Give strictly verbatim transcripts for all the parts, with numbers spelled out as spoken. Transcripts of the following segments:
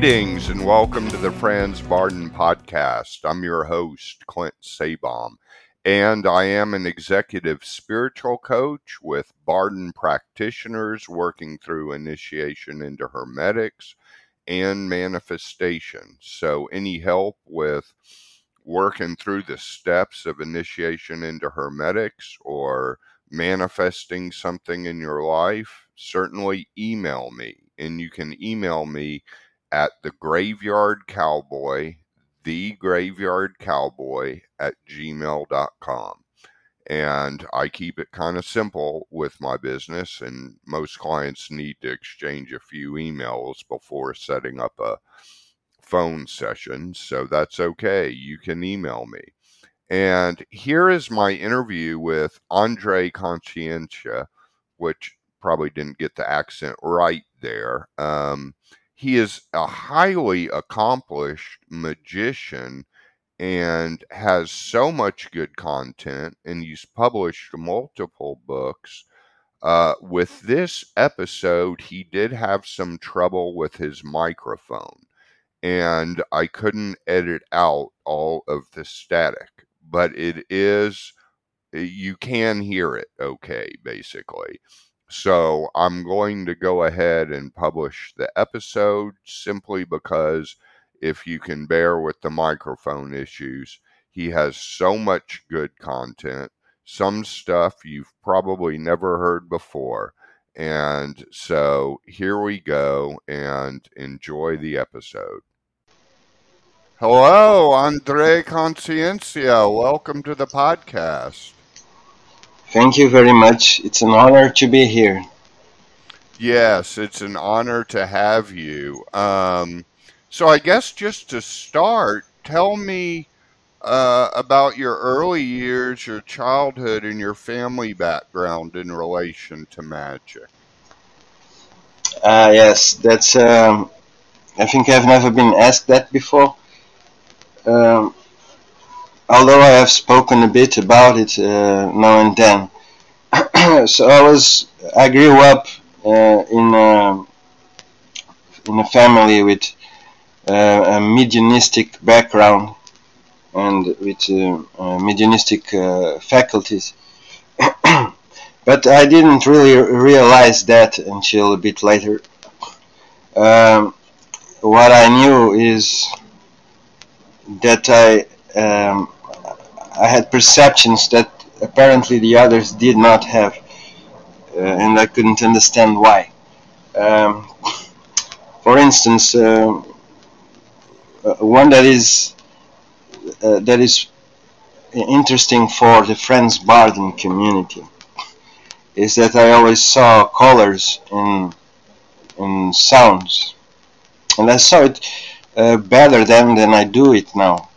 Greetings and welcome to the Franz Varden podcast. I'm your host, Clint Sabom, and I am an executive spiritual coach with Varden practitioners working through initiation into hermetics and manifestation. So any help with working through the steps of initiation into hermetics or manifesting something in your life, certainly email me. And you can email me at the graveyard cowboy, the graveyard cowboy at gmail dot com. And I keep it kind of simple with my business, and most clients need to exchange a few emails before setting up a phone session. So that's okay. You can email me. And here is my interview with Andre Conscientia, which probably didn't get the accent right there. Um, He is a highly accomplished magician and has so much good content, and he's published multiple books. Uh, with this episode, he did have some trouble with his microphone, and I couldn't edit out all of the static, but it is, you can hear it okay, basically. So I'm going to go ahead and publish the episode simply because if you can bear with the microphone issues, he has so much good content, some stuff you've probably never heard before. And so here we go and enjoy the episode. Hello, Andre Conscientia. Welcome to the podcast. Thank you very much. It's an honor to be here. Yes, it's an honor to have you. Um, so I guess just to start, tell me uh, about your early years, your childhood, and your family background in relation to magic. Uh, yes, that's. Um, I think I've never been asked that before. Um, Although I have spoken a bit about it uh, now and then, so I was I grew up uh, in a, in a family with uh, a mediumistic background and with uh, uh, mediumistic uh, faculties, but I didn't really realize that until a bit later. Um, what I knew is that I. Um, I had perceptions that apparently the others did not have, uh, and I couldn't understand why. Um, for instance, uh, one that is uh, that is interesting for the Franz Varden community is that I always saw colors in in sounds, and I saw it uh, better than than I do it now.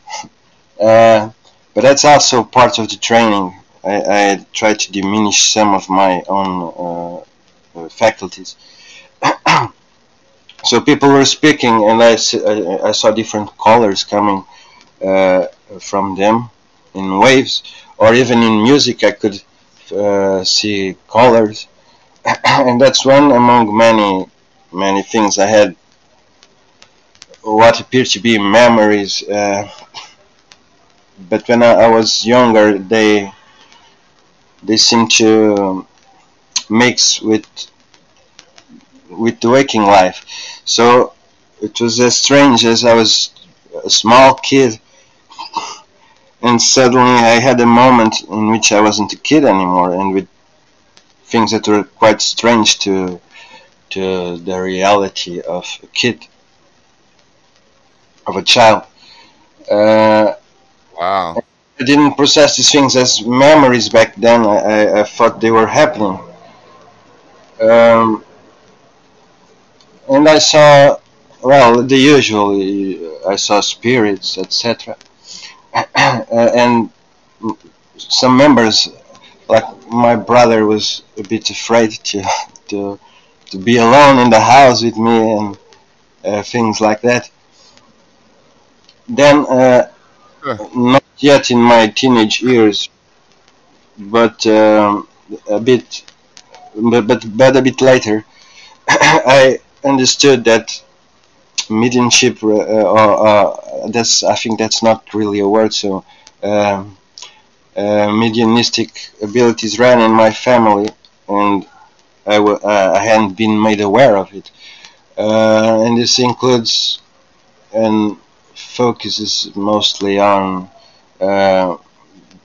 Uh, but that's also part of the training. I, I try to diminish some of my own uh, faculties. So people were speaking, and I, I, I saw different colors coming uh, from them in waves, or even in music I could uh, see colors. And that's one among many, many things. I had what appeared to be memories. Uh, But when I, I was younger, they they seemed to mix with with the waking life. So it was as strange as I was a small kid, and suddenly I had a moment in which I wasn't a kid anymore, and with things that were quite strange to to the reality of a kid, of a child. Uh, Wow. I didn't process these things as memories back then. I, I, I thought they were happening. Um, and I saw, well, the usual. I saw spirits, et cetera. And some members, like my brother, was a bit afraid to to, to be alone in the house with me and uh, things like that. Then... Uh, Not yet in my teenage years, but um, a bit, but, but but a bit later, I understood that mediumship, uh, or uh, that's I think that's not really a word. So uh, uh, mediumistic abilities ran in my family, and I, w uh, I hadn't been made aware of it. Uh, and this includes and focuses mostly on uh,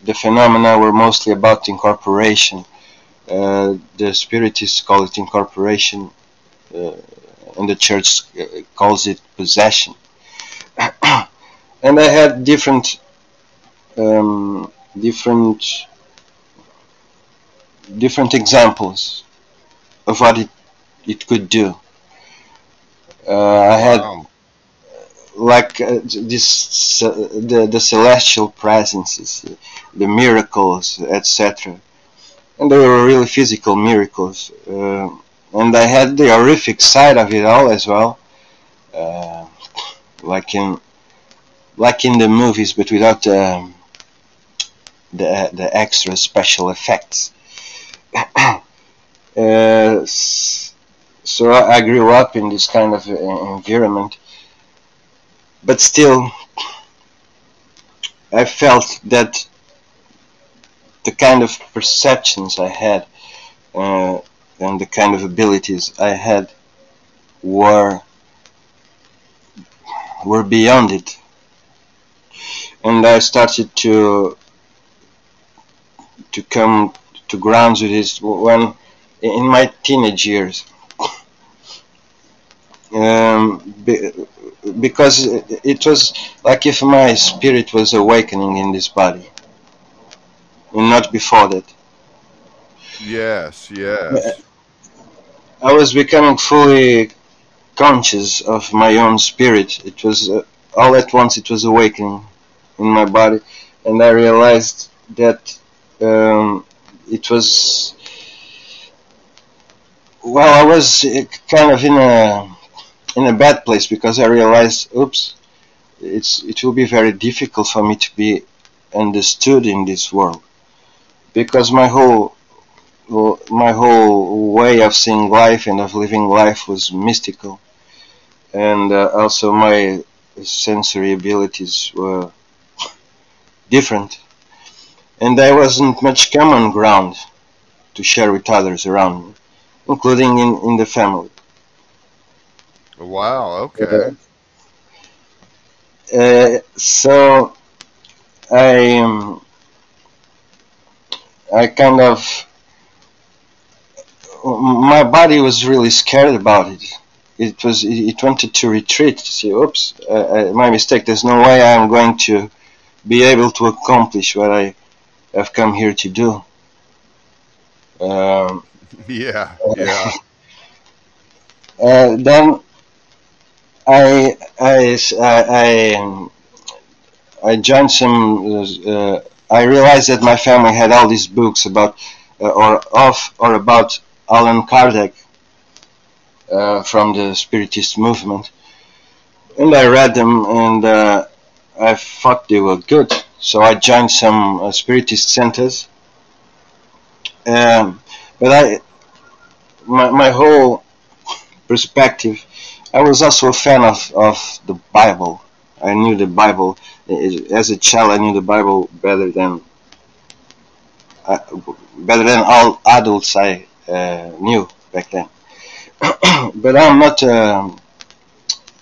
the phenomena were mostly about incorporation. Uh, the Spiritists call it incorporation, uh, and the Church calls it possession. And I had different, um, different, different examples of what it it could do. Uh, I had wow. like uh, this uh, the the celestial presences, uh, the miracles, et cetera. And they were really physical miracles, uh, and I had the horrific side of it all as well, uh, like in like in the movies, but without um, the the extra special effects. uh, so I grew up in this kind of environment, but still, I felt that the kind of perceptions I had uh, and the kind of abilities I had were were beyond it, and I started to to come to grounds with this when in my teenage years, um, be, because it was like if my spirit was awakening in this body. Not before that. Yes, yes. I was becoming fully conscious of my own spirit. It was uh, all at once. It was awakening in my body, and I realized that um, it was. Well, I was uh, kind of in a in a bad place because I realized, oops, it's it will be very difficult for me to be understood in this world. Because my whole my whole way of seeing life and of living life was mystical, and uh, also my sensory abilities were different, and there wasn't much common ground to share with others around me, including in, in the family. Wow, okay. Uh, uh, so I... Um, I kind of, my body was really scared about it. It was, it wanted to retreat, to say, oops, uh, my mistake, there's no way I'm going to be able to accomplish what I have come here to do. Um, yeah, yeah. uh, then I, I, I, I joined some, uh, I realized that my family had all these books about, uh, or of, or about Alan Kardec uh, from the Spiritist movement, and I read them, and uh, I thought they were good. So I joined some uh, Spiritist centers, um, but I, my my whole perspective, I was also a fan of of the Bible. I knew the Bible. As a child, I knew the Bible better than uh, better than all adults I uh, knew back then. But I'm not a,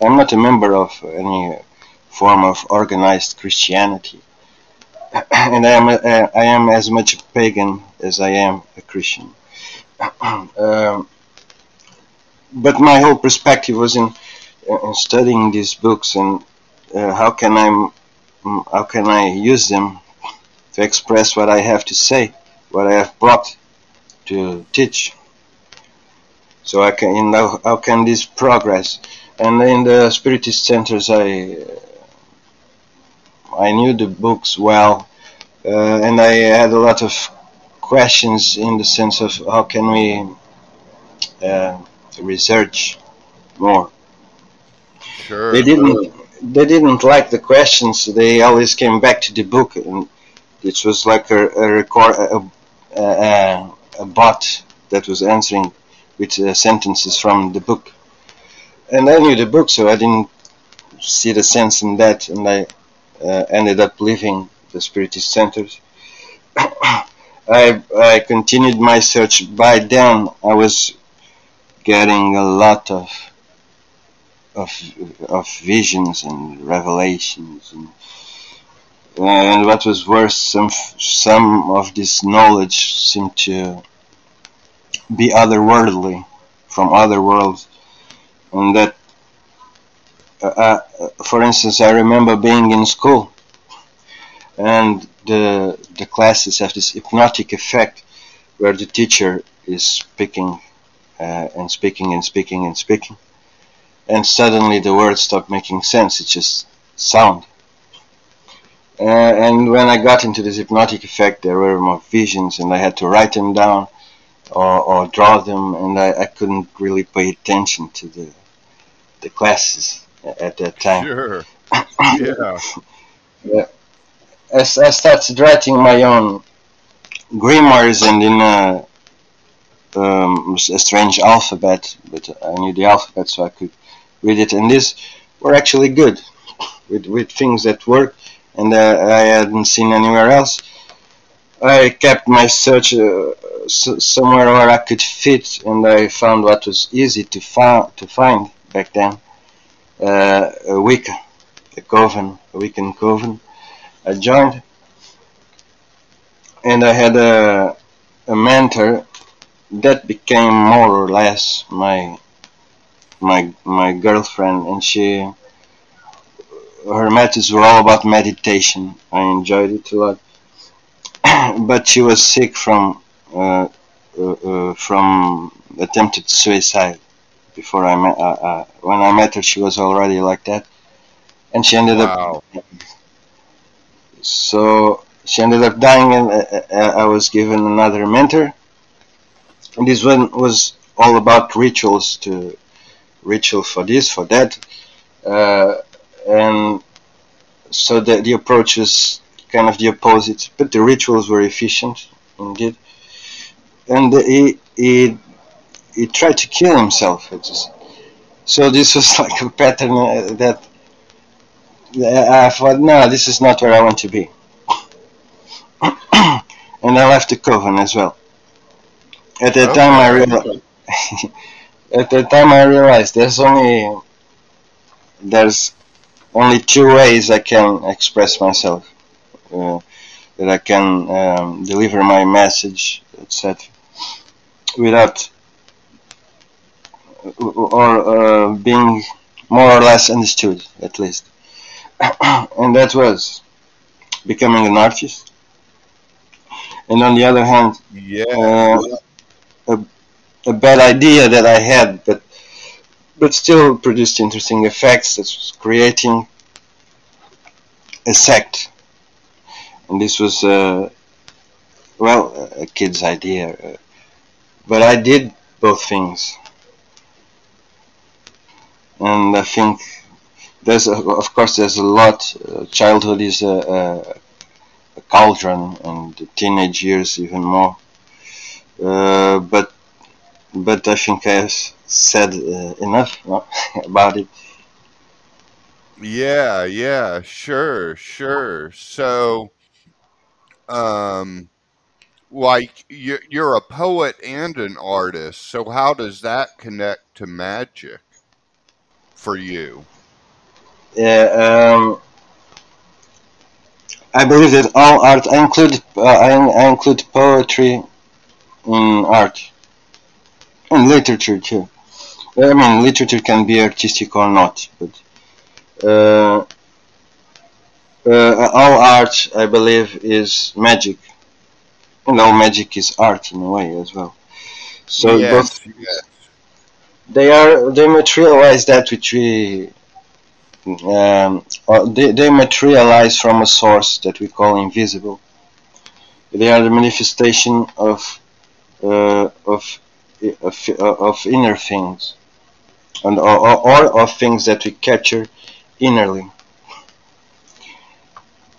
I'm not a member of any form of organized Christianity, and I am a, I am as much a pagan as I am a Christian. um, but my whole perspective was in, in studying these books and uh, how can I How can I use them to express what I have to say, what I have brought to teach? So I can, you know, how can this progress? And in the Spiritist centers, I I knew the books well, uh, and I had a lot of questions in the sense of how can we uh, research more? Sure. They didn't. They didn't like the questions. They always came back to the book, and it was like a a, record, a, a, a bot that was answering with uh, sentences from the book. And I knew the book, so I didn't see the sense in that, and I uh, ended up leaving the Spiritist centers. I, I continued my search. By then I was getting a lot of of of visions and revelations, and and what was worse, some some of this knowledge seemed to be otherworldly, from other worlds, and that uh, uh, for instance, I remember being in school, and the the classes have this hypnotic effect where the teacher is speaking uh, and speaking and speaking and speaking, and suddenly the words stop making sense. It's just sound. Uh, and when I got into this hypnotic effect, there were more visions, and I had to write them down or, or draw them, and I, I couldn't really pay attention to the the classes at that time. Sure. Yeah. Yeah. As I started writing my own grimoires, and in a, um, a strange alphabet, but I knew the alphabet, so I could read it. And these were actually good, with with things that worked, and uh, I hadn't seen anywhere else. I kept my search uh, s- somewhere where I could fit, and I found what was easy to, fa- to find back then, uh, a Wicca, a coven, a Wiccan coven. I joined, and I had a, a mentor that became more or less my my my girlfriend, and she... her methods were all about meditation. I enjoyed it a lot, but she was sick from uh, uh, uh, from attempted suicide. Before I met, uh, uh, when I met her, she was already like that, and she ended wow. up. So she ended up dying, and uh, I was given another mentor. And this one was all about rituals, to ritual for this, for that. Uh, And so the, the approach was kind of the opposite, but the rituals were efficient, indeed. And he he, he tried to kill himself. Just, so this was like a pattern that I thought, no, this is not where I want to be. And I left the coven as well. At that okay. time, I realized. At that time, I realized there's only there's. Only two ways I can express myself, uh, that I can um, deliver my message, et cetera, without or uh, being more or less understood, at least. And that was becoming an artist, and on the other hand, yeah, uh, a, a bad idea that I had, but. but still produced interesting effects. That was creating a sect, and this was uh, well a kid's idea, but I did both things, and I think there's a, of course there's a lot. Uh, childhood is a, a, a cauldron, and the teenage years even more, uh, but but I think I have said uh, enough about it. Yeah, yeah, sure, sure. So, um, like, you're, you're a poet and an artist, so how does that connect to magic for you? Yeah, um, I believe that all art, I include, uh, I, I include poetry in art. And literature too. I mean, literature can be artistic or not, but uh, uh, all art, I believe, is magic, and all magic is art in a way as well. So yes, both yes. they are they materialize that which we um, or they they materialize from a source that we call invisible. They are the manifestation of uh, of Of, of inner things, and or, or of things that we capture innerly.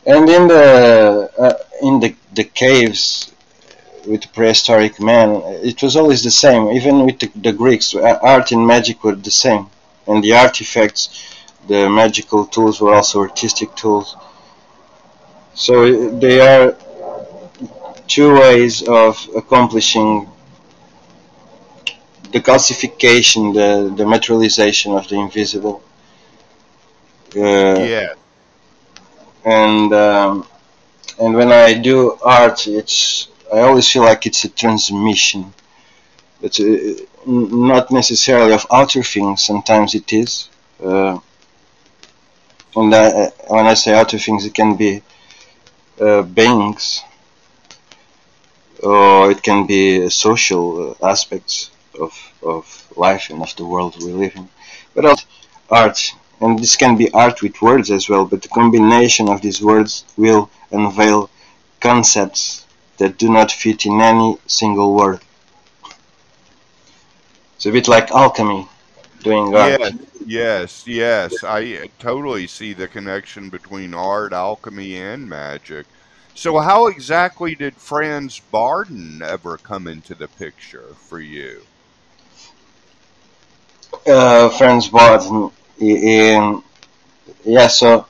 And in the uh, in the the caves with prehistoric man, it was always the same. Even with the, the Greeks, art and magic were the same, and the artifacts The magical tools were also artistic tools. So they are two ways of accomplishing the calcification, the, the materialization of the invisible. Uh, yeah. And um, and when I do art, it's I always feel like it's a transmission. It's a, not necessarily of outer things. Sometimes it is. Uh, and I, when I say outer things, it can be uh, beings, or it can be social aspects of of life and of the world we live in. But also art, and this can be art with words as well. But the combination of these words will unveil concepts that do not fit in any single word. It's a bit like alchemy, doing art. Yeah. Yes, yes, I totally see the connection between art, alchemy, and magic. So how exactly did Franz Bardon ever come into the picture for you? Uh, Franz Bardon, in, yeah, so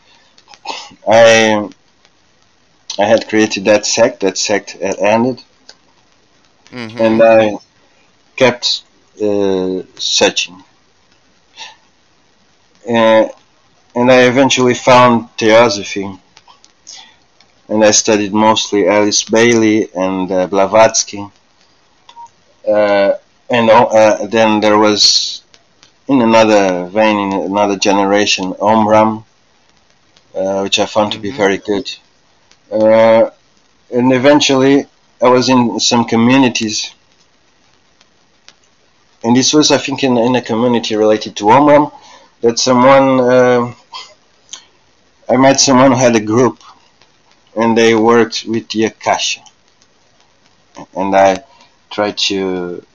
I I had created that sect, that sect had ended, mm-hmm. and I kept uh, searching. Uh, and I eventually found Theosophy, and I studied mostly Alice Bailey and uh, Blavatsky, uh, and uh, then there was, in another vein, in another generation, Omram, uh, which I found mm-hmm. to be very good, uh, and eventually I was in some communities, and this was, I think, in, in a community related to Omram, that someone, uh, I met someone who had a group, and they worked with the Akasha, and I tried to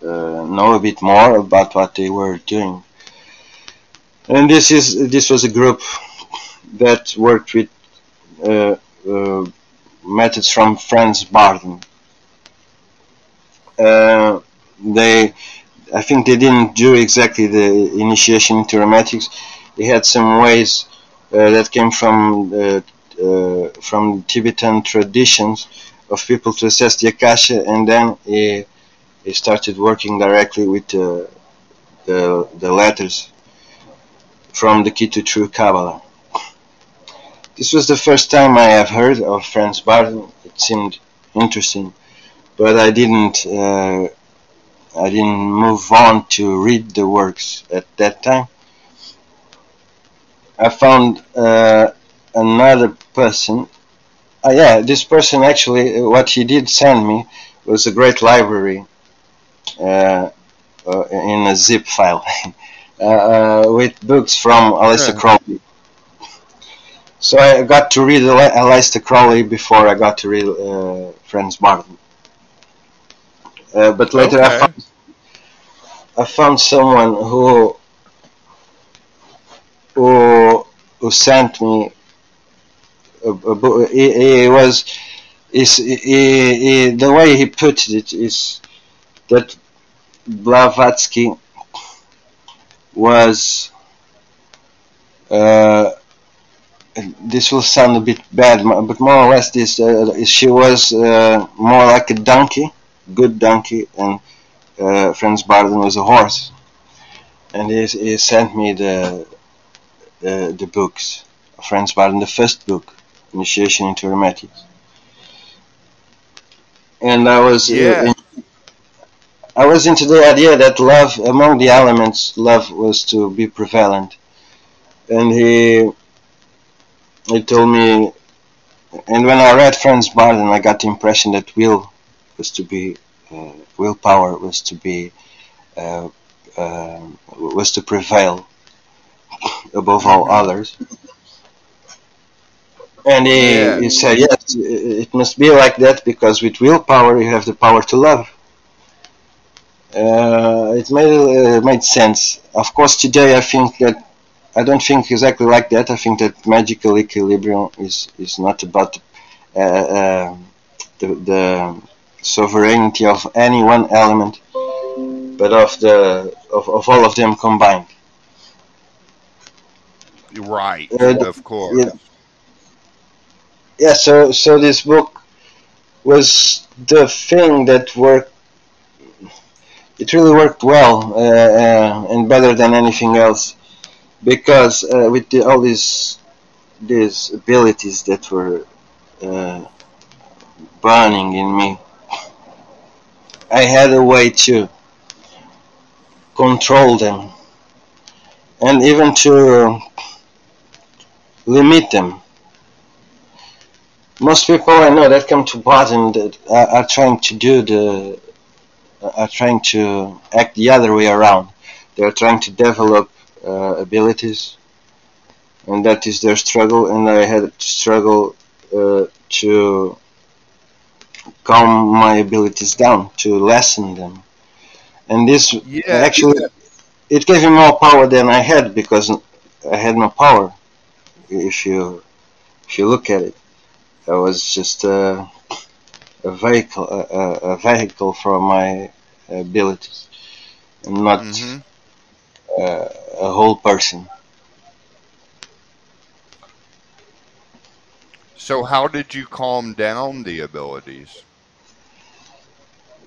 uh, know a bit more about what they were doing. And this is this was a group that worked with uh, uh, methods from Franz Bardon. Uh, they. I think they didn't do exactly the initiation into hermetics. They had some ways uh, that came from uh, uh, from Tibetan traditions of people to assess the Akasha, and then he, he started working directly with uh, the the letters from the Key to True Kabbalah. This was the first time I have heard of Franz Bardon. It seemed interesting, but I didn't. Uh, I didn't move on to read the works at that time. I found uh, another person. Uh, yeah, this person actually, what he did send me was a great library uh, uh, in a zip file uh, with books from Aleister Crowley. So I got to read Ale- Aleister Crowley before I got to read uh, Franz Bardon. Uh, but later okay. I found I found someone who who, who sent me a, a book. He, he was is he, he, the way he put it is that Blavatsky was. Uh, this will sound a bit bad, but more or less this uh, she was uh, more like a donkey. Good donkey, and uh, Franz Bardon was a horse, and he, he sent me the uh, the books of Franz Bardon, the first book, Initiation into Hermetics, and I was yeah. in, I was into the idea that love among the elements, love was to be prevalent, and he he told me, and when I read Franz Bardon, I got the impression that will. was to be uh, willpower was to be uh, uh, was to prevail above all others, and he, yeah. he said yes, it must be like that, because with willpower you have the power to love. Uh, it made uh, made sense. Of course, today I think that I don't think exactly like that. I think that magical equilibrium is is not about uh, uh, the the sovereignty of any one element, but of the of, of all of them combined. Right, and, of course. Yeah. yeah, so so this book was the thing that worked. It really worked well uh, uh, and better than anything else, because uh, with the, all these these abilities that were uh, burning in me, I had a way to control them and even to limit them. Most people I know that come to bottom that are, are trying to do the are trying to act the other way around. They are trying to develop uh, abilities, and that is their struggle. And I had to struggle uh, to calm my abilities down, to lessen them. And this yeah, actually, yeah. it gave me more power than I had, because I had no power. If you if you look at it, I was just. Uh, A vehicle, a, a vehicle for my abilities, and not mm-hmm. uh, a whole person. So, how did you calm down the abilities?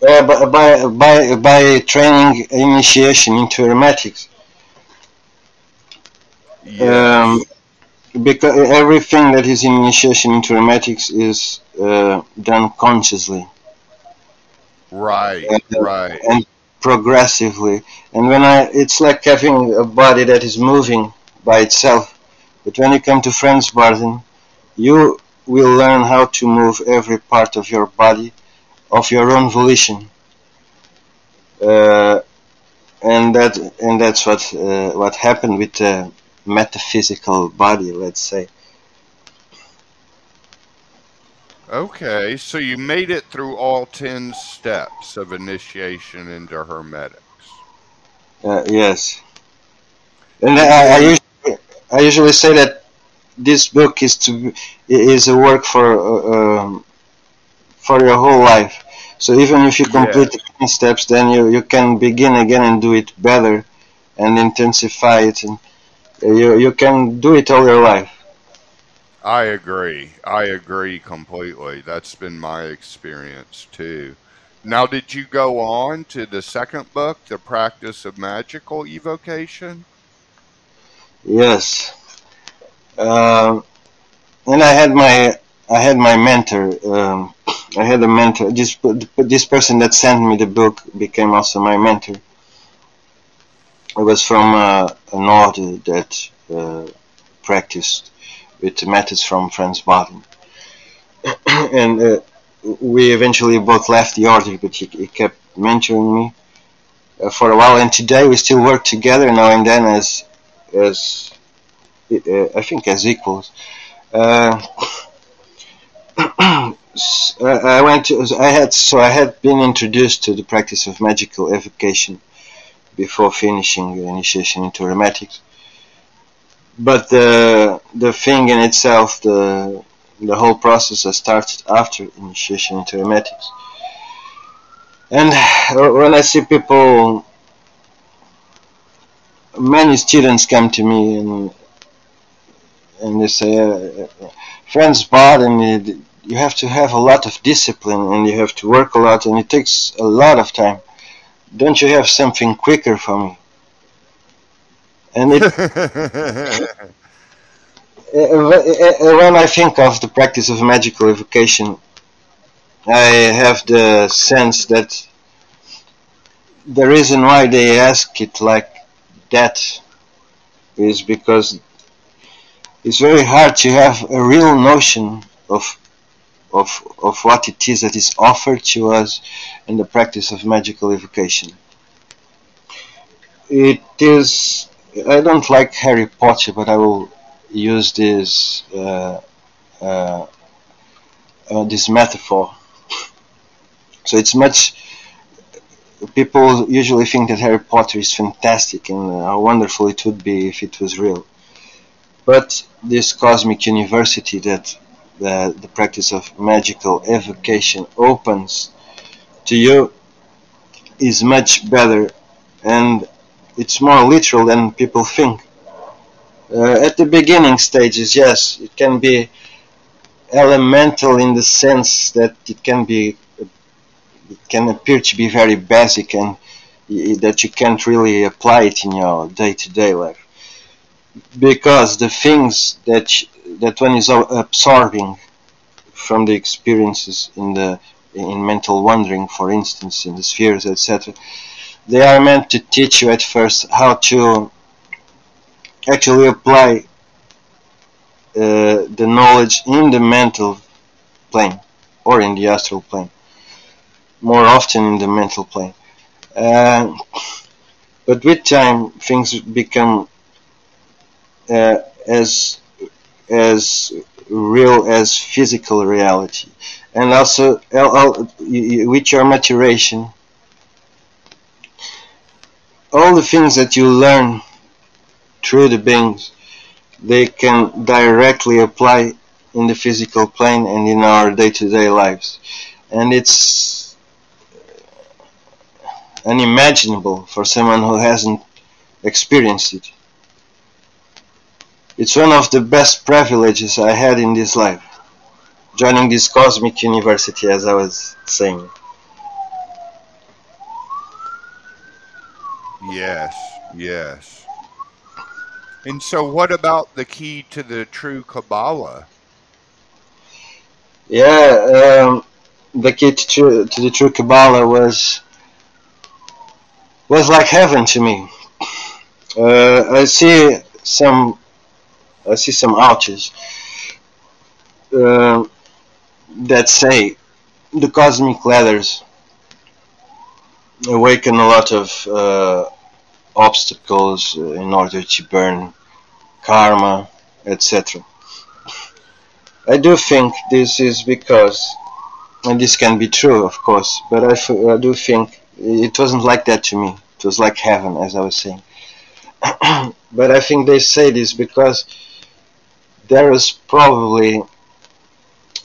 Uh, by, by by by training initiation into hermetics. Yeah. Um, Because everything that is in initiation into hermetics is uh, done consciously. Right, and, right. And progressively. And when I, it's like having a body that is moving by itself. But when you come to Franzbarden, you will learn how to move every part of your body of your own volition. Uh, and that, and that's what uh, what happened with the. Uh, metaphysical body, let's say. Okay, so you made it through all ten steps of initiation into hermetics. Uh, yes. And I, I, usually, I usually say that this book is to is a work for uh, um, for your whole life. So even if you complete yeah. the ten steps, then you, you can begin again and do it better and intensify it, and You you can do it all your life. I agree. I agree completely. That's been my experience too. Now, did you go on to the second book, The Practice of Magical Evocation? Yes. Uh, and I had my I had my mentor. Um, I had a mentor. This this person that sent me the book became also my mentor. It was from uh, an order that uh, practiced with the methods from Franzbarden, and uh, we eventually both left the order, but he, he kept mentoring me uh, for a while, and today we still work together now and then as, as uh, I think as equals. Uh, so I went to, I had so I had been introduced to the practice of magical evocation before finishing the initiation into hermetics, but the the thing in itself, the the whole process, I started after initiation into hermetics. And when I see people, many students come to me and and they say, Franzbarden, you have to have a lot of discipline and you have to work a lot and it takes a lot of time. Don't you have something quicker for me? And it, when I think of the practice of magical evocation, I have the sense that the reason why they ask it like that is because it's very hard to have a real notion of Of, of what it is that is offered to us in the practice of magical evocation. It is, I don't like Harry Potter, but I will use this uh, uh, uh, this metaphor. So it's much, people usually think that Harry Potter is fantastic and how wonderful it would be if it was real. But this cosmic university that The, the practice of magical evocation opens to you is much better, and it's more literal than people think. Uh, at the beginning stages, yes, it can be elemental in the sense that it can be, it can appear to be very basic and that you can't really apply it in your day-to-day life, because the things that that one is absorbing from the experiences in the in mental wandering, for instance, in the spheres, et cetera, they are meant to teach you at first how to actually apply uh, the knowledge in the mental plane or in the astral plane, more often in the mental plane. Uh, but with time things become uh, as as real as physical reality, and also uh, with your maturation all the things that you learn through the beings, they can directly apply in the physical plane and in our day-to-day lives, and it's unimaginable for someone who hasn't experienced it. It's one of the best privileges I had in this life, joining this cosmic university, as I was saying. Yes, yes. And so what about the key to the true Kabbalah? Yeah, um, the key to, true, to the true Kabbalah was was like heaven to me. Uh, I see some I see some ouches uh, that say the cosmic ladders awaken a lot of uh, obstacles in order to burn karma, et cetera. I do think this is because, and this can be true, of course, but I, f- I do think it wasn't like that to me. It was like heaven, as I was saying. But I think they say this because there is probably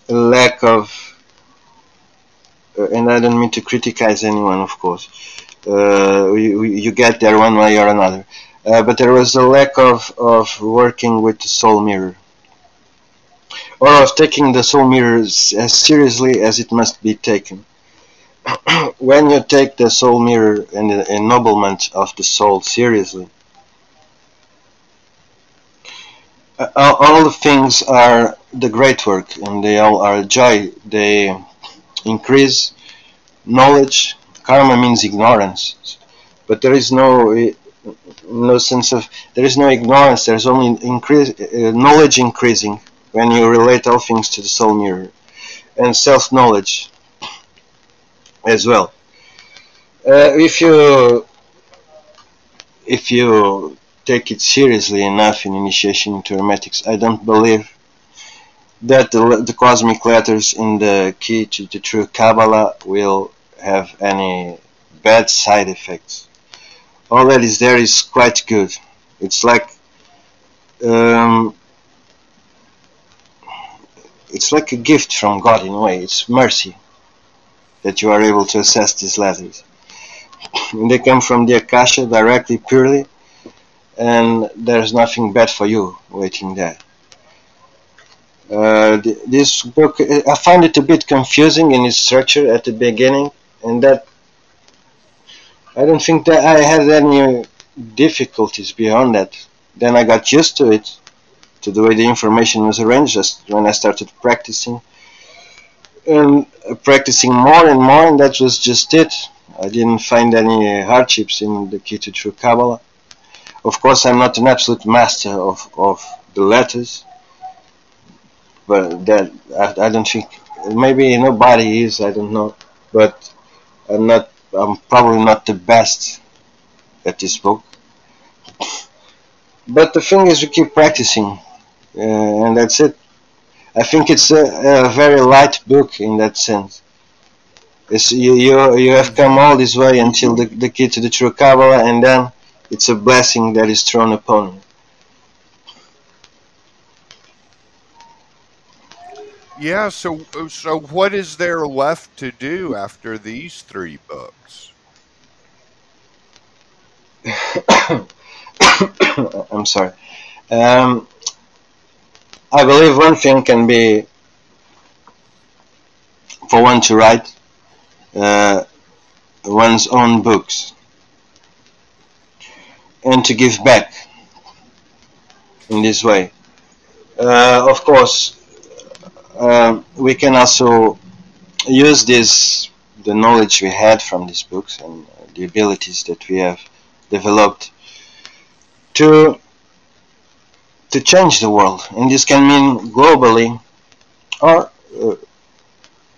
a lack of, uh, and I don't mean to criticize anyone, of course. Uh, you, you get there one way or another, uh, but there was a lack of, of working with the soul mirror, or of taking the soul mirrors as seriously as it must be taken. When you take the soul mirror and the ennoblement of the soul seriously, all, all the things are the great work, and they all are joy. They increase knowledge. Karma means ignorance, but there is no no sense of there is no ignorance. There is only increase uh, knowledge increasing when you relate all things to the soul mirror, and self knowledge as well. Uh, if you if you take it seriously enough in initiation into hermetics, I don't believe that the, the cosmic letters in the key to the true Kabbalah will have any bad side effects. All that is there is quite good. It's like um, it's like a gift from God in a way. It's mercy that you are able to access these letters. They come from the Akasha directly, purely, and there's nothing bad for you waiting there. Uh, th- this book, I find it a bit confusing in its structure at the beginning. And that, I don't think that I had any difficulties beyond that. Then I got used to it, to the way the information was arranged, just when I started practicing. And practicing more and more, and that was just it. I didn't find any hardships in the key to true Kabbalah. Of course, I'm not an absolute master of, of the letters, but that I, I don't think, maybe nobody is, I don't know. But I'm not. I'm probably not the best at this book. But the thing is, we keep practicing, uh, and that's it. I think it's a, a very light book in that sense. It's, you, you you have come all this way until the, the key to the true Kabbalah, and then it's a blessing that is thrown upon you. Yeah, so so what is there left to do after these three books? I'm sorry. Um, I believe one thing can be for one to write uh, one's own books and to give back in this way. Uh, of course, uh, we can also use this, the knowledge we had from these books and the abilities that we have developed to to change the world, and this can mean globally or uh,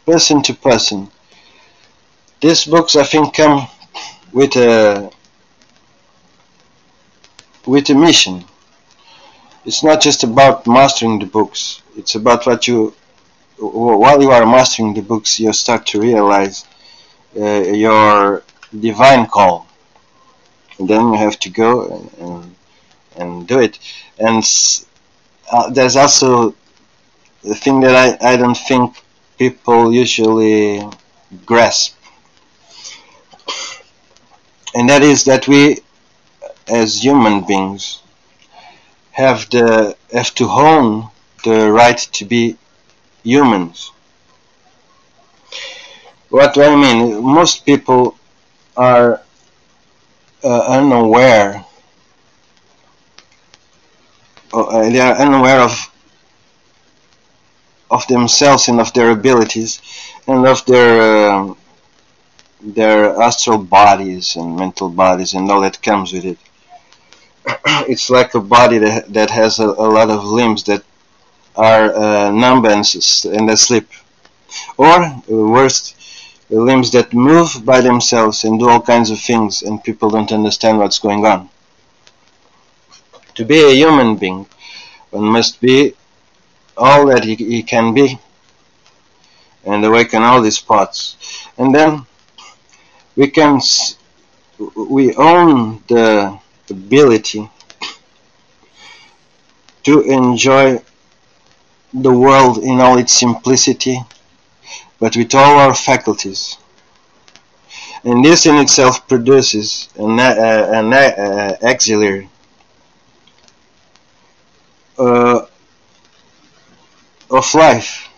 person to person. These books, I think, come with a with a mission. It's not just about mastering the books. It's about what you, while you are mastering the books, you start to realize uh, your divine call. And then you have to go and and, and do it. And uh, there's also the thing that I, I don't think people usually grasp, and that is that we, as human beings, have the have to hone the right to be humans. What do I mean? Most people are uh, unaware. Uh, they are unaware of of themselves and of their abilities and of their uh, their astral bodies and mental bodies and all that comes with it. It's like a body that, that has a, a lot of limbs that are uh, numb and, and asleep, or worse, limbs that move by themselves and do all kinds of things, and people don't understand what's going on. To be a human being, one must be all that he, he can be, and awaken all these parts, and then we can we own the ability to enjoy the world in all its simplicity, but with all our faculties. And this in itself produces an, uh, an uh, auxiliary uh, of life,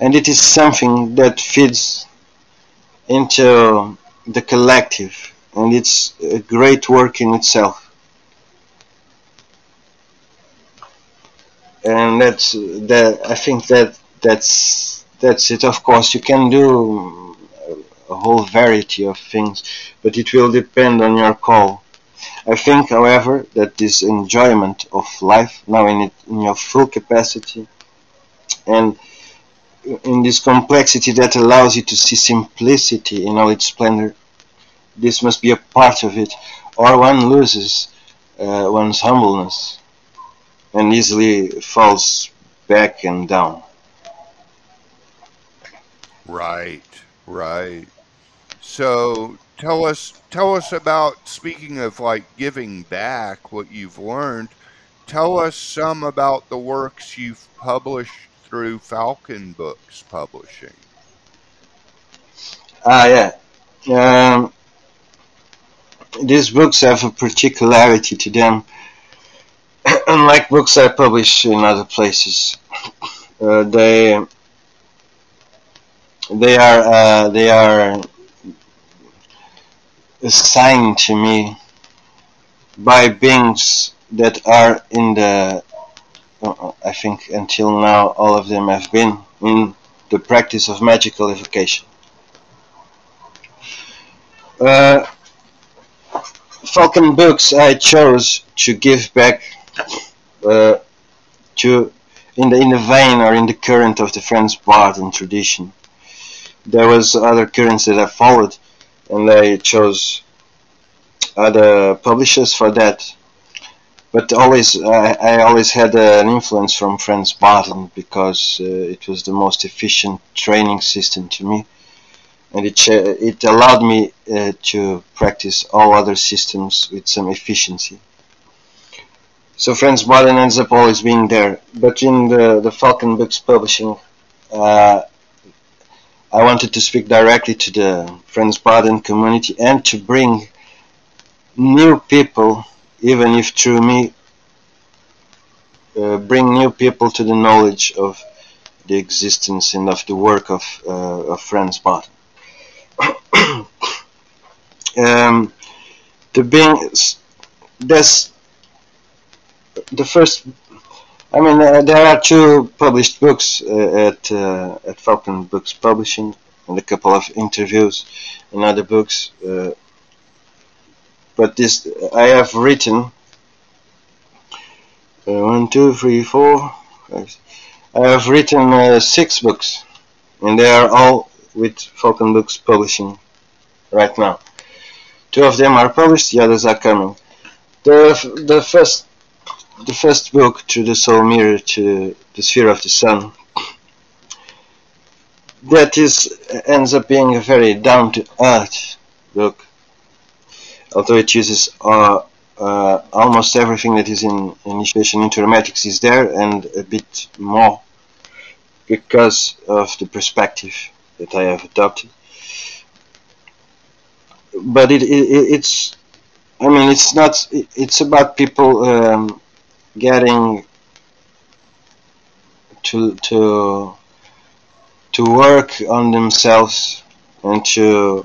and it is something that feeds into the collective, and it's a great work in itself. And that's that. I think that that's that's it. Of course, you can do a whole variety of things, but it will depend on your call. I think, however, that this enjoyment of life now in it, in your full capacity, and in this complexity that allows you to see simplicity in all its splendor, this must be a part of it, or one loses uh, one's humbleness and easily falls back and down. Right, right. So tell us, tell us about, speaking of like giving back what you've learned, tell us some about the works you've published through Falcon Books Publishing. Ah, yeah. Um, these books have a particularity to them, unlike books I publish in other places. Uh, they they are uh, they are assigned to me by beings that are in the, I think until now all of them have been in the practice of magical evocation. Uh, Falcon Books I chose to give back uh, to in the in the vein or in the current of the French bard and tradition. There was other currents that I followed, and I chose other publishers for that. But always, I, I always had uh, an influence from Franz Barthelme, because uh, it was the most efficient training system to me, and it ch- it allowed me uh, to practice all other systems with some efficiency. So Franz Barthelme ends up always being there. But in the, the Falcon Books Publishing, uh, I wanted to speak directly to the Franz Barthelme community and to bring new people, even if through me uh, bring new people to the knowledge of the existence and of the work of, uh, of Franz Barton. um, the being, that's the first. I mean, uh, there are two published books uh, at uh, at Falcon Books Publishing, and a couple of interviews and other books. Uh, but this I have written. Uh, one, two, three, four. Five, I have written uh, six books, and they are all with Falcon Books Publishing right now. Two of them are published; the others are coming. The the first. The first book, To the Soul Mirror, To the Sphere of the Sun, that is ends up being a very down-to-earth book, although it uses uh, uh, almost everything that is in Initiation into Hermetics is there, and a bit more, because of the perspective that I have adopted. But it, it it's, I mean, it's not. It, it's about people. Um, getting to to to work on themselves and to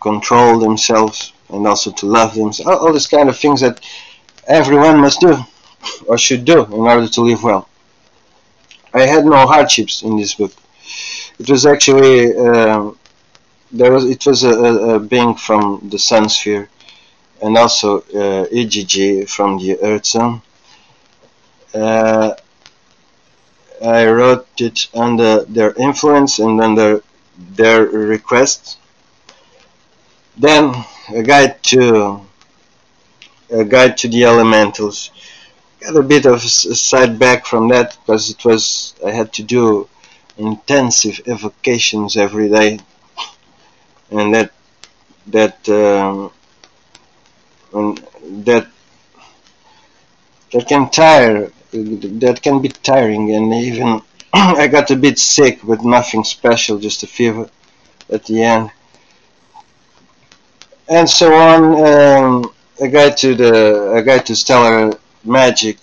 control themselves and also to love themselves, all, all these kind of things that everyone must do or should do in order to live well. I had no hardships in this book. It was actually uh, there was it was a, a, a being from the sun sphere, and also uh, E G G from the Earth Zone. Uh, I wrote it under their influence and under their request. Then a guide to a guide to the elementals. Got a bit of a side back from that because it was I had to do intensive evocations every day, and that that. Um, And that that can tire, that can be tiring, and even I got a bit sick, but nothing special, just a fever at the end, and so on. Um, a guide to the a guide to stellar magic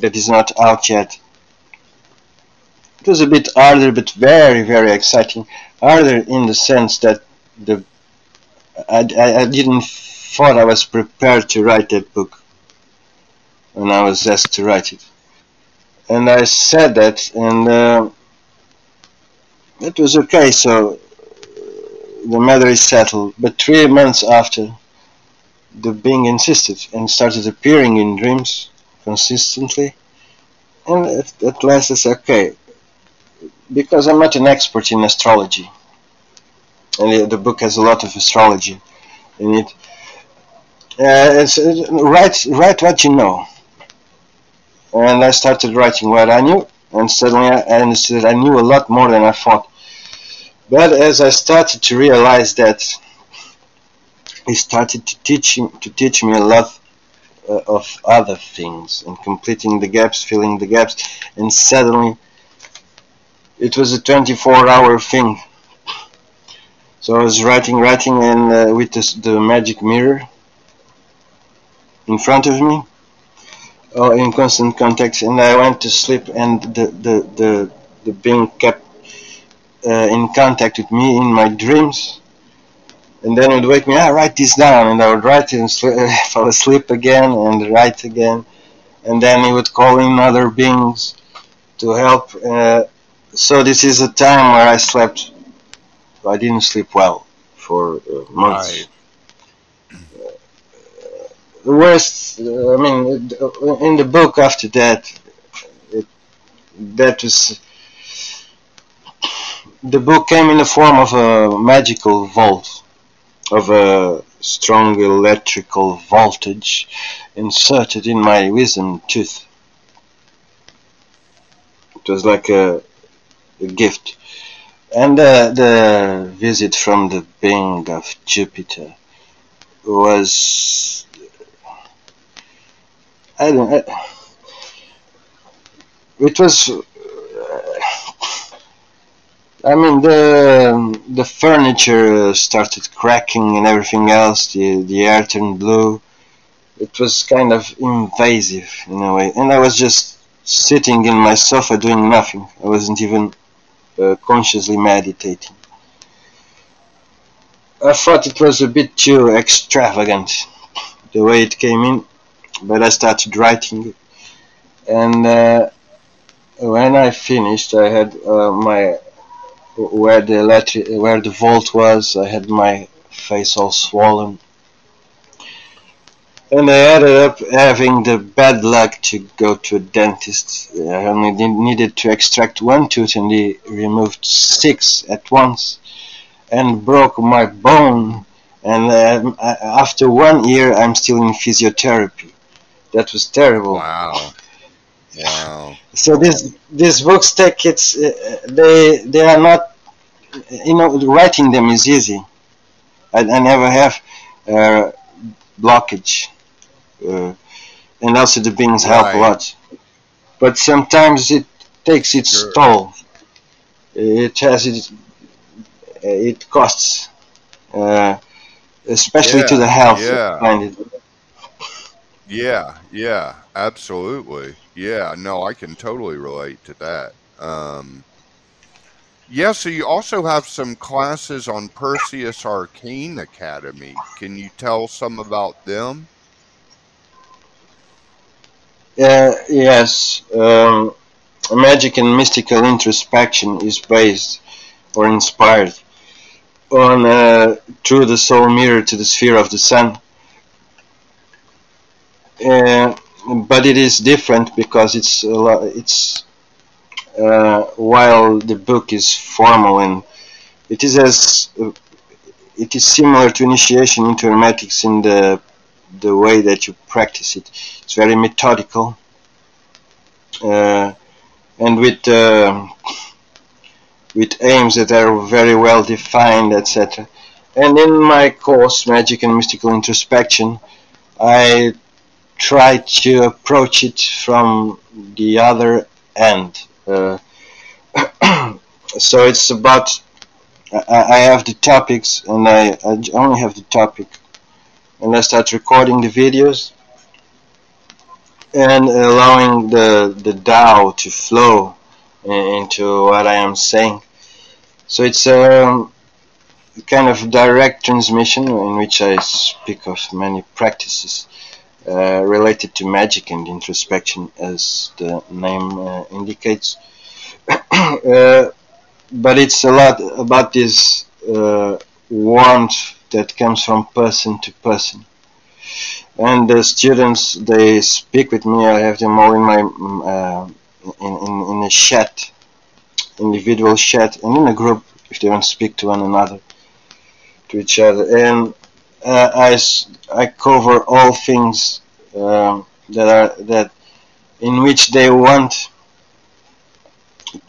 that is not out yet. It was a bit harder, but very very exciting. Harder in the sense that the I I, I didn't. Thought I was prepared to write that book when I was asked to write it, and I said that, and uh, it was okay. So the matter is settled. But three months after, the being insisted and started appearing in dreams consistently, and at, at last I said okay, because I'm not an expert in astrology, and the, the book has a lot of astrology in it. Uh, it's, uh, write, write what you know. And I started writing what I knew, and suddenly I understood I knew a lot more than I thought. But as I started to realize that, it started to teach to teach me a lot uh, of other things, and completing the gaps, filling the gaps, and suddenly it was a twenty-four hour thing. So I was writing, writing, and uh, with this, the magic mirror in front of me, or in constant contact, and I went to sleep, and the the, the, the being kept uh, in contact with me in my dreams, and then it would wake me, ah, write this down, and I would write it and sli- fall asleep again, and write again, and then he would call in other beings to help, uh, so this is a time where I slept, I didn't sleep well for uh, months. Right. The worst, I mean, in the book after that, it, that was, the book came in the form of a magical vault, of a strong electrical voltage inserted in my wisdom tooth. It was like a, a gift. And uh, the visit from the being of Jupiter was... I don't know. It was. Uh, I mean, the the furniture started cracking and everything else. The the air turned blue. it was kind of invasive in a way, and I was just sitting in my sofa doing nothing. I wasn't even uh, consciously meditating. I thought it was a bit too extravagant the way it came in, but I started writing, and uh, when I finished, I had uh, my where the electric, where the volt was, I had my face all swollen, and I ended up having the bad luck to go to a dentist. I only needed to extract one tooth, and he removed six at once, and broke my bone. And um, after one year, I'm still in physiotherapy. That was terrible. Wow. Wow. So these these books take it's uh, they they are not, you know, writing them is easy. I, I never have uh, blockage, uh, and also the beings help right. a lot. But sometimes it takes its sure. toll. It has its it costs. Uh, especially yeah, to the health. Yeah. yeah, yeah, absolutely. Yeah, no, I can totally relate to that. Um, yeah, so you also have some classes on Perseus Arcane Academy. Can you tell some about them? Uh, yes. Um, magic and mystical introspection is based or inspired on uh, through the soul mirror to the sphere of the sun, uh, but it is different because it's a lot, it's uh, while the book is formal and it is as uh, it is similar to initiation into hermetics in the the way that you practice it. It's very methodical, uh, and with uh, with aims that are very well defined, et cetera. And in my course, Magic and Mystical Introspection, I try to approach it from the other end. Uh, so it's about, I, I have the topics, and I, I only have the topic, and I start recording the videos, and allowing the, the Tao to flow into what I am saying. So it's a kind of direct transmission in which I speak of many practices uh, related to magic and introspection, as the name uh, indicates. uh, but it's a lot about this uh, warmth that comes from person to person. And the students, they speak with me. I have them all in my uh, In, in, in a chat, individual chat, and in a group if they don't speak to one another, to each other. And uh, I, I cover all things um, that are that in which they want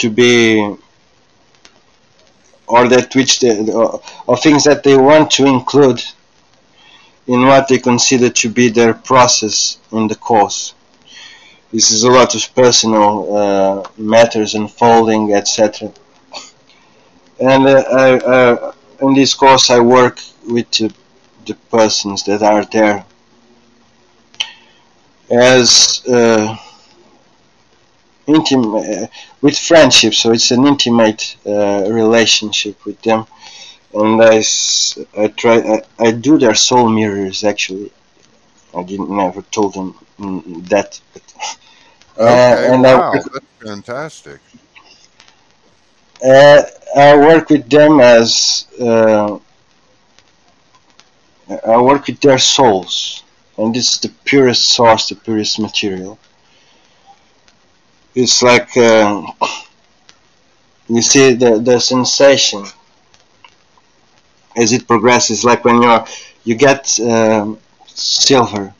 to be, or that which they, or, or things that they want to include in what they consider to be their process in the course. This is a lot of personal uh, matters unfolding, et cetera. And uh, I, uh, in this course, I work with uh, the persons that are there as uh, intimate uh, with friendship. So it's an intimate uh, relationship with them, and I, I try. I, I do their soul mirrors. Actually, I didn't never told them that. But Okay, uh, and wow, I, that's fantastic. Uh, I work with them as uh, I work with their souls, and it's the purest source, the purest material. It's like uh, you see the the sensation as it progresses, like when you're you get uh, silver.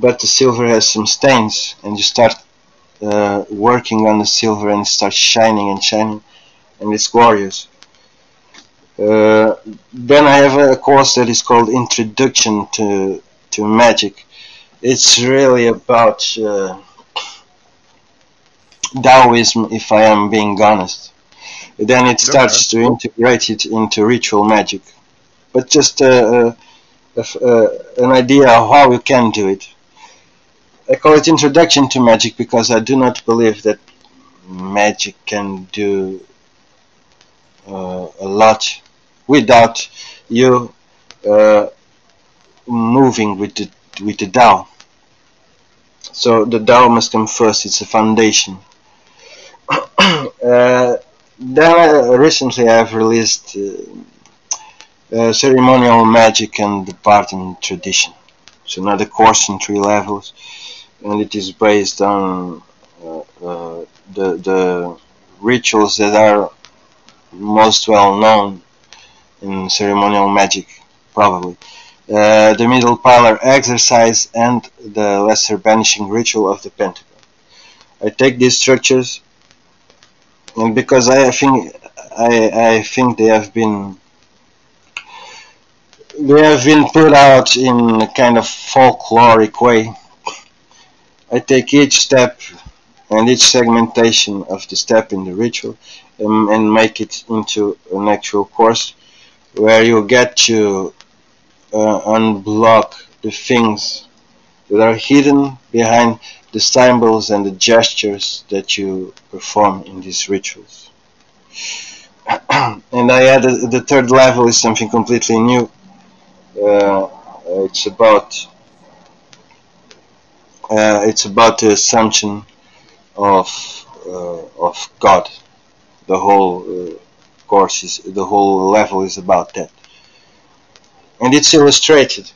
But the silver has some stains, and you start uh, working on the silver, and it starts shining and shining, and it's glorious. Uh, then I have a course that is called Introduction to to Magic. It's really about uh, Taoism, if I am being honest. Then it starts okay. to integrate it into ritual magic, but just uh, uh, an idea of how you can do it. I call it introduction to magic because I do not believe that magic can do uh, a lot without you uh, moving with the, with the Tao. So the Tao must come first, it's a foundation. uh, then I, recently I've released uh, uh, Ceremonial Magic and the Parting Tradition. It's another course in three levels, and it is based on uh, uh, the, the rituals that are most well known in ceremonial magic, probably. Uh, the middle pillar exercise and the lesser banishing ritual of the pentacle. I take these structures, and because I think I, I think they have been they have been put out in a kind of folkloric way, I take each step and each segmentation of the step in the ritual and, and make it into an actual course where you get to Uh, unblock the things that are hidden behind the symbols and the gestures that you perform in these rituals. And I added the third level is something completely new. Uh, it's about uh, it's about the assumption of uh, of God. The whole uh, course is the whole level is about that. And it's illustrated.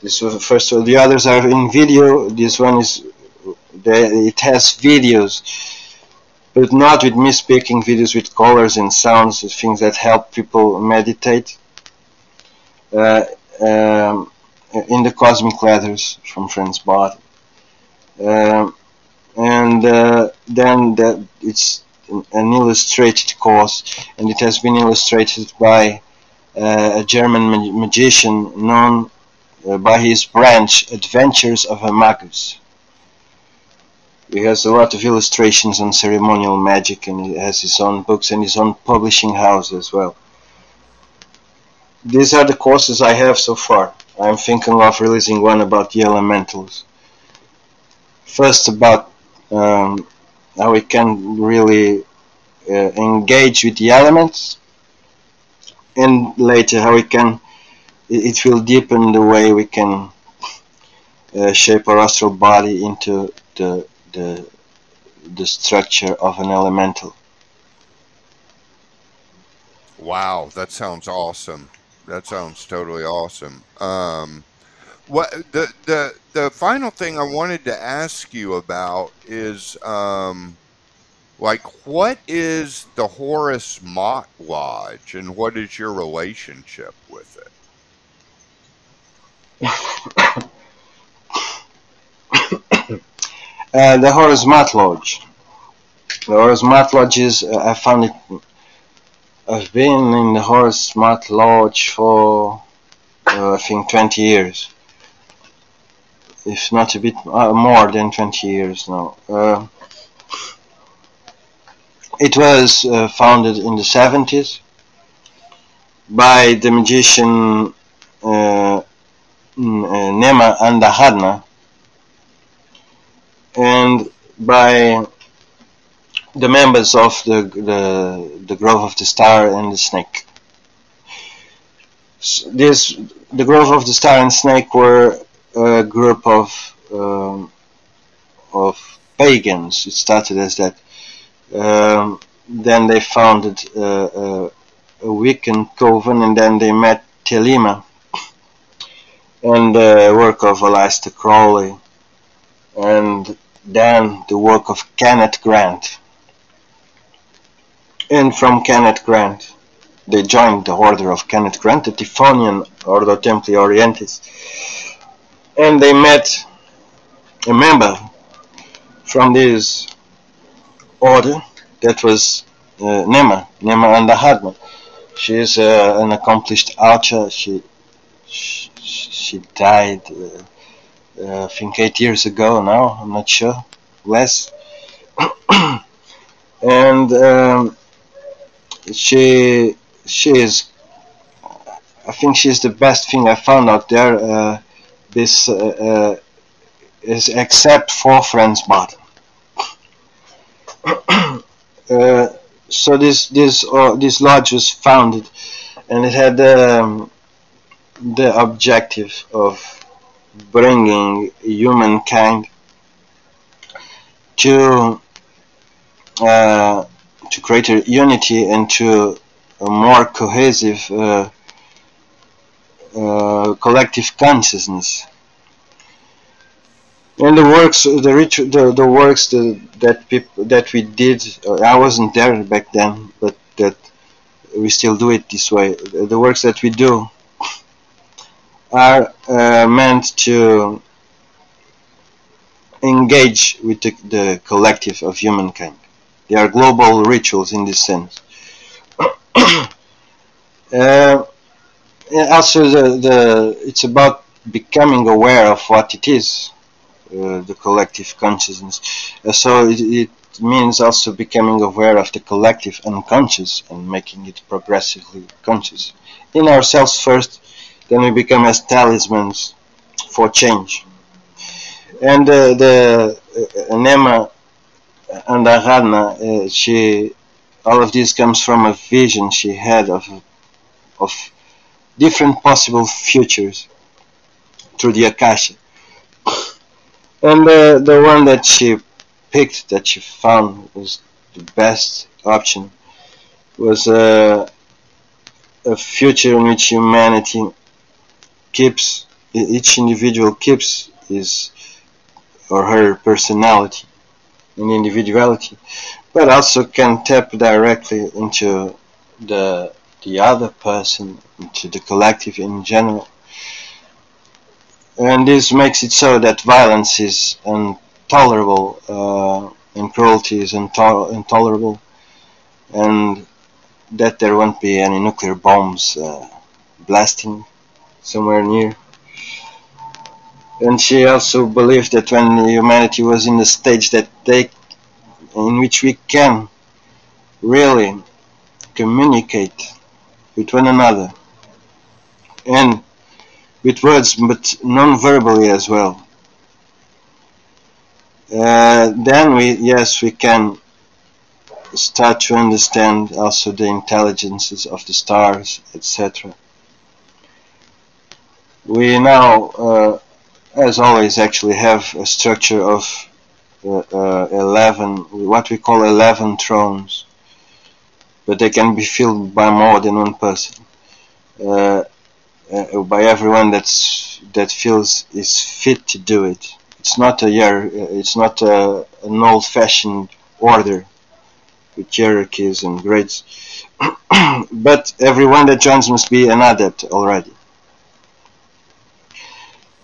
This was the first one. The others are in video. This one is, it has videos, but not with me speaking, videos with colors and sounds, things that help people meditate. Uh, um, in the Cosmic Letters from Franz Bard. Um, and uh, then the, it's an illustrated course, and it has been illustrated by Uh, a German mag magician known uh, by his branch Adventures of a Magus. He has a lot of illustrations on ceremonial magic, and he has his own books and his own publishing house as well. These are the courses I have so far. I'm thinking of releasing one about the elementals. First, about um, how we can really uh, engage with the elements, and later how we can, it will deepen the way we can uh, shape our astral body into the, the, the structure of an elemental. Wow, that sounds awesome. That sounds totally awesome. Um, what the, the, the final thing I wanted to ask you about is, um, like, what is the Horus Mott Lodge, and what is your relationship with it? uh, the Horus Mott Lodge. The Horus Mott Lodge is, uh, I found it, I've been in the Horus Mott Lodge for, uh, I think, twenty years. If not a bit uh, more than twenty years now. Uh, It was uh, founded in the seventies by the magician uh, Nema Andahadna and by the members of the, the, the Grove of the Star and the Snake. So this, the Grove of the Star and Snake were a group of, um, of pagans. It started as that. Um, then they founded uh, uh, a Wiccan coven, and then they met Telema and the uh, work of Aleister Crowley, and then the work of Kenneth Grant. And from Kenneth Grant, they joined the Order of Kenneth Grant, the Typhonian Ordo Templi Orientis, and they met a member from this order that was uh, Nema, Nema Andahadma. She is uh, an accomplished archer. She she, she died, uh, uh, I think, eight years ago now. I'm not sure, less. and um, she she is, I think she's the best thing I found out there. Uh, this uh, uh, is except for Franz Barton. uh, so this this uh, this lodge was founded, and it had um, the objective of bringing humankind to uh, to greater unity and to a more cohesive uh, uh, collective consciousness. And the works, the ritu the, the works the, that people that we did, uh, I wasn't there back then, but that we still do it this way. The, the works that we do are uh, meant to engage with the, the collective of humankind. They are global rituals in this sense. uh, also, the, the it's about becoming aware of what it is, uh, the collective consciousness. Uh, so it, it means also becoming aware of the collective unconscious and making it progressively conscious in ourselves first. Then we become as talismans for change. And uh, the uh, Nema and Aradna, uh, she, all of this comes from a vision she had of of different possible futures through the Akasha. And uh, the one that she picked, that she found was the best option, was uh, a future in which humanity keeps, each individual keeps his or her personality and individuality, but also can tap directly into the the other person, into the collective in general. And this makes it so that violence is intolerable, uh, and cruelty is intol intolerable, and that there won't be any nuclear bombs uh, blasting somewhere near. And she also believed that when humanity was in the stage that they, in which we can really communicate with one another, and with words, but non-verbally as well, uh, then we, yes, we can start to understand also the intelligences of the stars, et cetera. We now, uh, as always, actually have a structure of uh, uh, eleven, what we call eleven thrones, but they can be filled by more than one person, uh, uh, by everyone that's that feels is fit to do it. It's not a year, it's not a, an old-fashioned order with hierarchies and grades, but everyone that joins must be an adept already.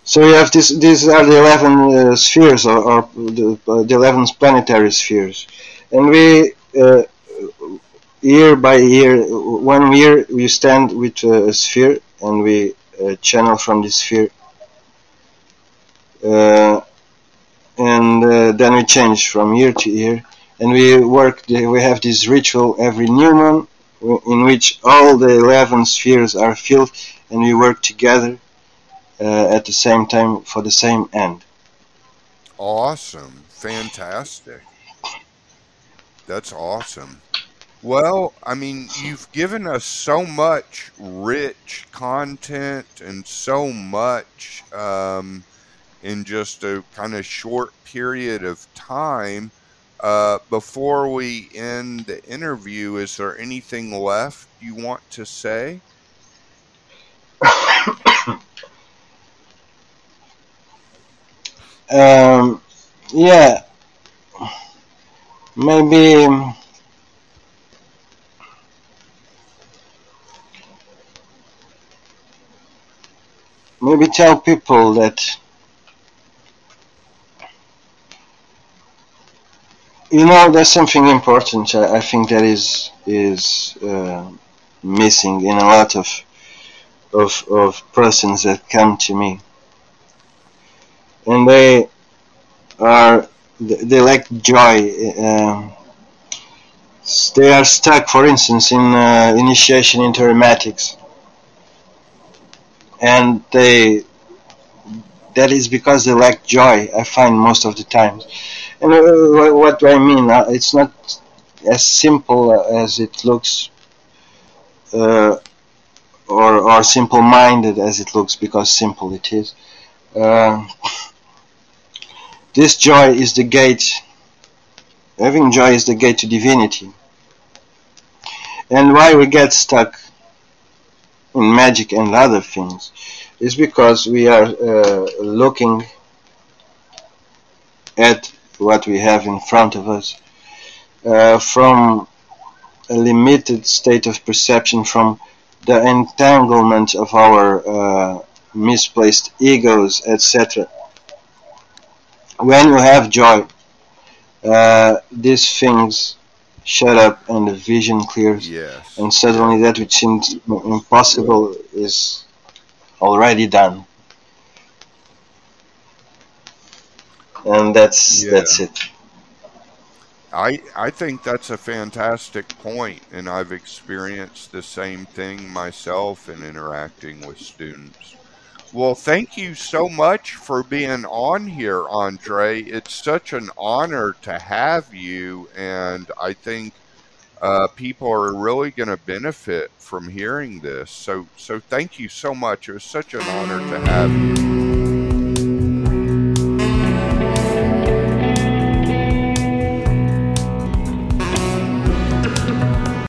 So you have this, these are the eleven uh, spheres, or, or the, uh, the eleven planetary spheres. And we, uh, year by year, one year we stand with uh, a sphere, and we uh, channel from this sphere. Uh, and uh, then we change from year to year. And we work, the, we have this ritual every new moon, in which all the eleven spheres are filled, and we work together. Uh, at the same time for the same end. Awesome. Fantastic. That's awesome. Well, I mean, you've given us so much rich content and so much um, in just a kind of short period of time. Uh, before we end the interview, is there anything left you want to say? Um, yeah, maybe um, maybe tell people that, you know, there's something important I, I think that is is uh, missing in a lot of of of persons that come to me. And they are, they lack joy. Uh, they are stuck, for instance, in uh, initiation into hermetics. and they that is because they lack joy, I find, most of the times. And uh, what do I mean? Uh, it's not as simple as it looks, uh, or or simple-minded as it looks, because simple it is. Uh, this joy is the gate. Having joy is the gate to divinity. And why we get stuck in magic and other things is because we are uh, looking at what we have in front of us uh, from a limited state of perception, from the entanglement of our uh, misplaced egos, et cetera. When you have joy, uh, these things shut up and the vision clears, yes. And suddenly that which seems impossible is already done, and that's yeah. that's it. I I think that's a fantastic point, and I've experienced the same thing myself in interacting with students. Well, thank you so much for being on here, Andre. It's such an honor to have you, and I think uh, people are really going to benefit from hearing this. So, so thank you so much. It was such an honor to have you.